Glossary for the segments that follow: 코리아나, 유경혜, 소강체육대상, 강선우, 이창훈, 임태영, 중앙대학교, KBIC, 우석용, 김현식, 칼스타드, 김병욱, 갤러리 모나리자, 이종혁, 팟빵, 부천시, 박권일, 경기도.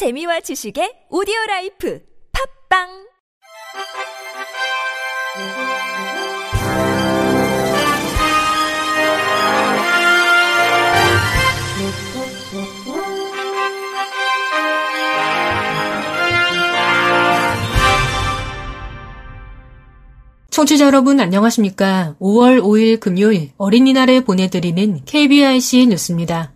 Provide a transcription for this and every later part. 재미와 지식의 오디오라이프 팟빵 청취자 여러분 안녕하십니까. 5월 5일 금요일 어린이날에 보내드리는 KBIC 뉴스입니다.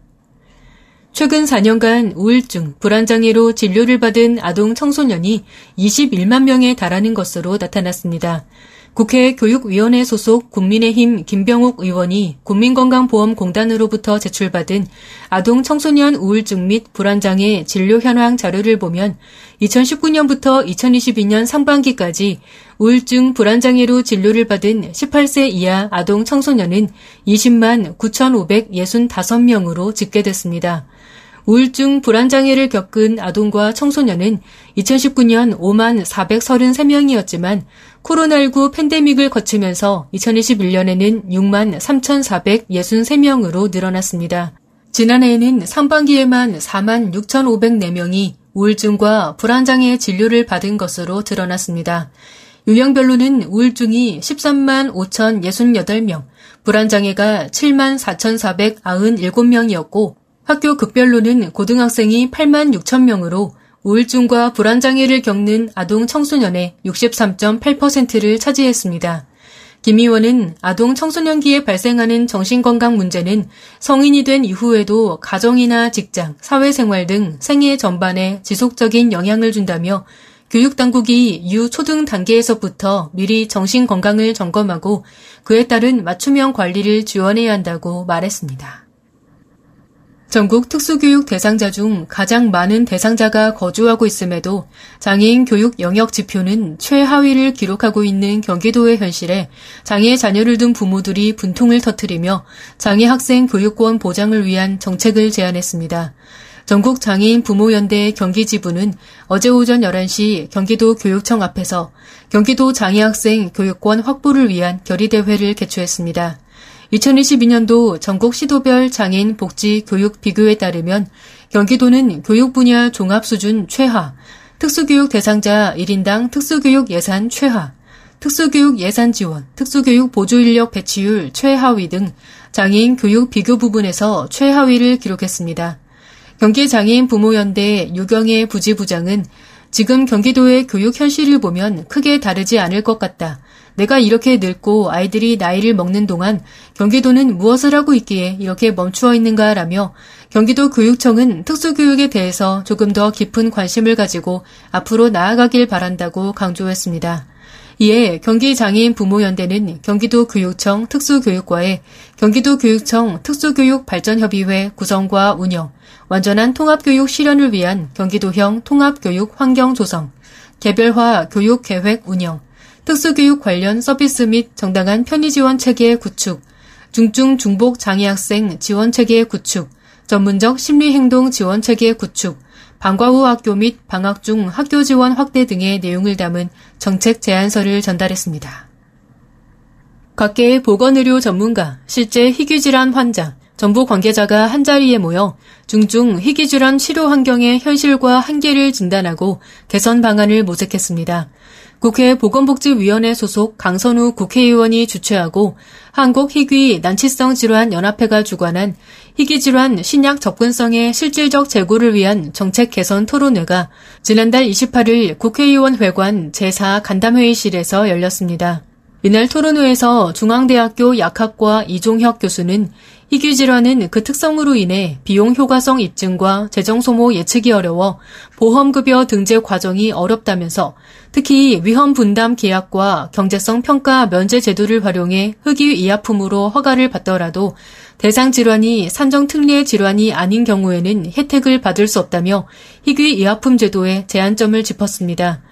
최근 4년간 우울증, 불안장애로 진료를 받은 아동 청소년이 21만 명에 달하는 것으로 나타났습니다. 국회 교육위원회 소속 국민의힘 김병욱 의원이 국민건강보험공단으로부터 제출받은 아동 청소년 우울증 및 불안장애 진료 현황 자료를 보면 2019년부터 2022년 상반기까지 우울증 불안장애로 진료를 받은 18세 이하 아동 청소년은 20만 9,565명으로 집계됐습니다. 우울증 불안장애를 겪은 아동과 청소년은 2019년 5만 433명이었지만 코로나19 팬데믹을 거치면서 2021년에는 6만 3,463명으로 늘어났습니다. 지난해에는 상반기에만 4만 6,504명이 우울증과 불안장애 진료를 받은 것으로 드러났습니다. 유형별로는 우울증이 13만 5,068명, 불안장애가 7만 4,497명이었고 학교 급별로는 고등학생이 8만 6천 명으로 우울증과 불안장애를 겪는 아동 청소년의 63.8%를 차지했습니다. 김 의원은 아동 청소년기에 발생하는 정신건강 문제는 성인이 된 이후에도 가정이나 직장, 사회생활 등 생애 전반에 지속적인 영향을 준다며 교육당국이 유초등 단계에서부터 미리 정신건강을 점검하고 그에 따른 맞춤형 관리를 지원해야 한다고 말했습니다. 전국 특수교육 대상자 중 가장 많은 대상자가 거주하고 있음에도 장애인 교육 영역 지표는 최하위를 기록하고 있는 경기도의 현실에 장애 자녀를 둔 부모들이 분통을 터뜨리며 장애 학생 교육권 보장을 위한 정책을 제안했습니다. 전국장애인부모연대 경기지부는 어제 오전 11시 경기도 교육청 앞에서 경기도 장애학생 교육권 확보를 위한 결의대회를 개최했습니다. 2022년도 전국 시도별 장애인 복지 교육 비교에 따르면 경기도는 교육 분야 종합 수준 최하, 특수교육 대상자 1인당 특수교육 예산 최하, 특수교육 예산 지원, 특수교육 보조인력 배치율 최하위 등 장애인 교육 비교 부분에서 최하위를 기록했습니다. 경기장애인부모연대 유경혜 부지부장은 지금 경기도의 교육 현실을 보면 크게 다르지 않을 것 같다. 내가 이렇게 늙고 아이들이 나이를 먹는 동안 경기도는 무엇을 하고 있기에 이렇게 멈추어 있는가라며 경기도 교육청은 특수교육에 대해서 조금 더 깊은 관심을 가지고 앞으로 나아가길 바란다고 강조했습니다. 이에 경기장애인부모연대는 경기도 교육청 특수교육과에 경기도 교육청 특수교육발전협의회 구성과 운영, 완전한 통합교육 실현을 위한 경기도형 통합교육 환경 조성, 개별화 교육계획 운영, 특수교육 관련 서비스 및 정당한 편의지원 체계 구축, 중증 중복 장애학생 지원 체계 구축, 전문적 심리행동 지원 체계 구축, 방과 후 학교 및 방학 중 학교 지원 확대 등의 내용을 담은 정책 제안서를 전달했습니다. 각계의 보건의료 전문가, 실제 희귀질환 환자, 정부 관계자가 한자리에 모여 중증 희귀질환 치료 환경의 현실과 한계를 진단하고 개선 방안을 모색했습니다. 국회 보건복지위원회 소속 강선우 국회의원이 주최하고 한국희귀난치성질환연합회가 주관한 희귀질환 신약 접근성의 실질적 제고를 위한 정책 개선 토론회가 지난달 28일 국회의원 회관 제4 간담회의실에서 열렸습니다. 이날 토론회에서 중앙대학교 약학과 이종혁 교수는 희귀질환은 그 특성으로 인해 비용 효과성 입증과 재정 소모 예측이 어려워 보험급여 등재 과정이 어렵다면서 특히 위험 분담 계약과 경제성 평가 면제 제도를 활용해 희귀의약품으로 허가를 받더라도 대상 질환이 산정 특례 질환이 아닌 경우에는 혜택을 받을 수 없다며 희귀의약품 제도의 제한점을 짚었습니다.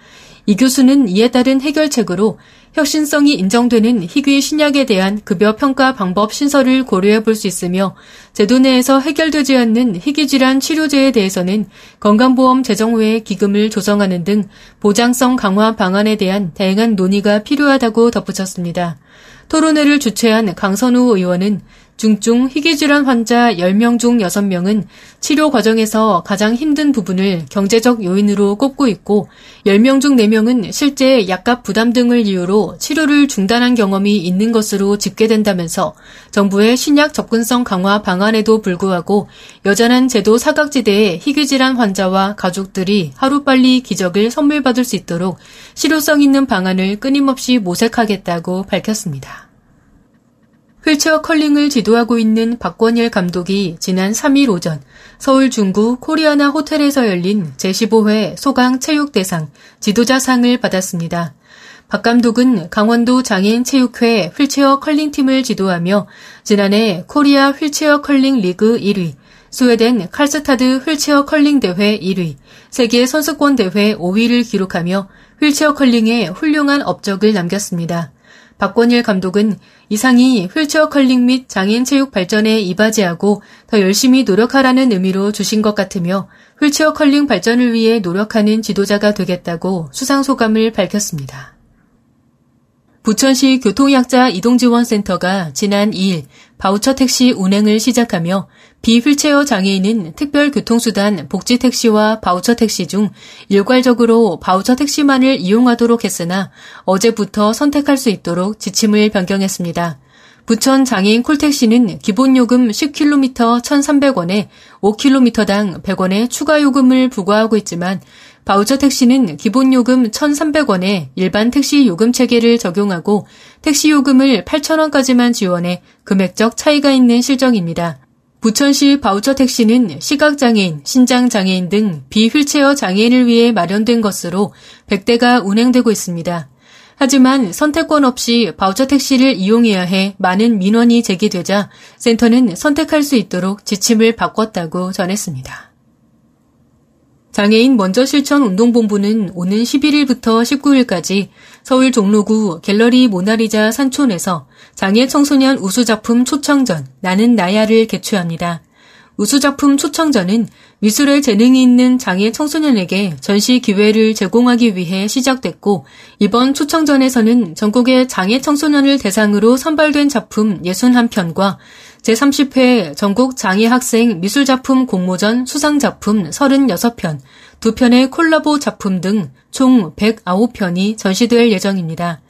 이 교수는 이에 따른 해결책으로 혁신성이 인정되는 희귀 신약에 대한 급여 평가 방법 신설을 고려해 볼 수 있으며 제도 내에서 해결되지 않는 희귀질환 치료제에 대해서는 건강보험 재정 외에 기금을 조성하는 등 보장성 강화 방안에 대한 다양한 논의가 필요하다고 덧붙였습니다. 토론회를 주최한 강선우 의원은 중증 희귀질환 환자 10명 중 6명은 치료 과정에서 가장 힘든 부분을 경제적 요인으로 꼽고 있고 10명 중 4명은 실제 약값 부담 등을 이유로 치료를 중단한 경험이 있는 것으로 집계된다면서 정부의 신약 접근성 강화 방안에도 불구하고 여전한 제도 사각지대의 희귀질환 환자와 가족들이 하루빨리 기적을 선물받을 수 있도록 실효성 있는 방안을 끊임없이 모색하겠다고 밝혔습니다. 휠체어 컬링을 지도하고 있는 박권일 감독이 지난 3일 오전 서울 중구 코리아나 호텔에서 열린 제15회 소강체육대상 지도자상을 받았습니다. 박 감독은 강원도 장애인체육회 휠체어 컬링팀을 지도하며 지난해 코리아 휠체어 컬링 리그 1위, 스웨덴 칼스타드 휠체어 컬링 대회 1위, 세계 선수권 대회 5위를 기록하며 휠체어 컬링에 훌륭한 업적을 남겼습니다. 박권일 감독은 이 상이 휠체어 컬링 및 장애인 체육 발전에 이바지하고 더 열심히 노력하라는 의미로 주신 것 같으며 휠체어 컬링 발전을 위해 노력하는 지도자가 되겠다고 수상 소감을 밝혔습니다. 부천시 교통약자 이동지원센터가 지난 2일 바우처 택시 운행을 시작하며 비휠체어 장애인은 특별교통수단 복지택시와 바우처 택시 중 일괄적으로 바우처 택시만을 이용하도록 했으나 어제부터 선택할 수 있도록 지침을 변경했습니다. 부천 장애인 콜택시는 기본요금 10km 1,300원에 5km당 100원의 추가요금을 부과하고 있지만 바우처 택시는 기본요금 1,300원에 일반 택시 요금 체계를 적용하고 택시 요금을 8,000원까지만 지원해 금액적 차이가 있는 실정입니다. 부천시 바우처 택시는 시각장애인, 신장장애인 등 비휠체어 장애인을 위해 마련된 것으로 100대가 운행되고 있습니다. 하지만 선택권 없이 바우처 택시를 이용해야 해 많은 민원이 제기되자 센터는 선택할 수 있도록 지침을 바꿨다고 전했습니다. 장애인 먼저 실천 운동본부는 오는 11일부터 19일까지 서울 종로구 갤러리 모나리자 산촌에서 장애 청소년 우수작품 초청전 나는 나야를 개최합니다. 우수작품 초청전은 미술에 재능이 있는 장애 청소년에게 전시 기회를 제공하기 위해 시작됐고 이번 초청전에서는 전국의 장애 청소년을 대상으로 선발된 작품 61편과 제30회 전국 장애학생 미술작품 공모전 수상작품 36편, 2편의 콜라보 작품 등 총 109편이 전시될 예정입니다.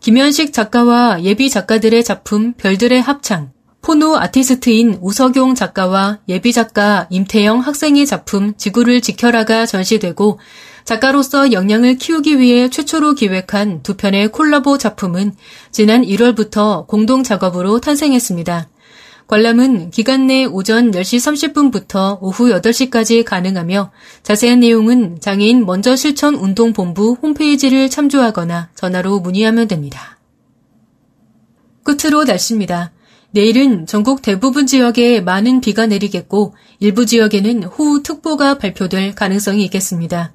김현식 작가와 예비 작가들의 작품 별들의 합창, 포노 아티스트인 우석용 작가와 예비 작가 임태영 학생의 작품 지구를 지켜라가 전시되고 작가로서 역량을 키우기 위해 최초로 기획한 2편의 콜라보 작품은 지난 1월부터 공동 작업으로 탄생했습니다. 관람은 기간 내 오전 10시 30분부터 오후 8시까지 가능하며 자세한 내용은 장애인 먼저 실천 운동본부 홈페이지를 참조하거나 전화로 문의하면 됩니다. 끝으로 날씨입니다. 내일은 전국 대부분 지역에 많은 비가 내리겠고 일부 지역에는 호우특보가 발표될 가능성이 있겠습니다.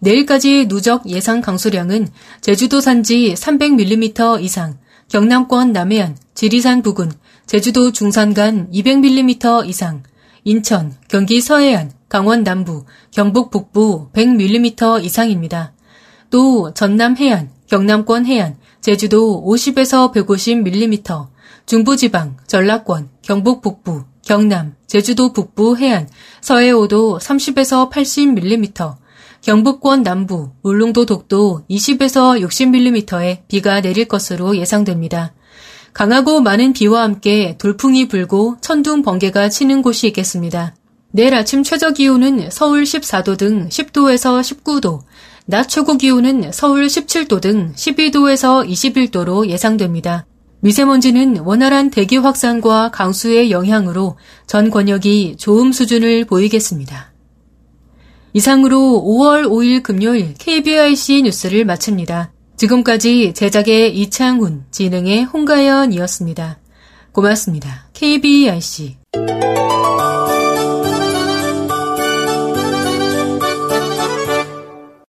내일까지 누적 예상 강수량은 제주도 산지 300mm 이상, 경남권 남해안, 지리산 부근, 제주도 중산간 200mm 이상, 인천, 경기 서해안, 강원 남부, 경북 북부 100mm 이상입니다. 또 전남 해안, 경남권 해안, 제주도 50에서 150mm, 중부지방, 전라권, 경북 북부, 경남, 제주도 북부 해안, 서해오도 30에서 80mm, 경북권 남부, 울릉도 독도 20에서 60mm의 비가 내릴 것으로 예상됩니다. 강하고 많은 비와 함께 돌풍이 불고 천둥 번개가 치는 곳이 있겠습니다. 내일 아침 최저기온은 서울 14도 등 10도에서 19도, 낮 최고기온은 서울 17도 등 12도에서 21도로 예상됩니다. 미세먼지는 원활한 대기 확산과 강수의 영향으로 전 권역이 좋음 수준을 보이겠습니다. 이상으로 5월 5일 금요일 KBIC 뉴스를 마칩니다. 지금까지 제작의 이창훈, 진행의 홍가연이었습니다. 고맙습니다. KBIC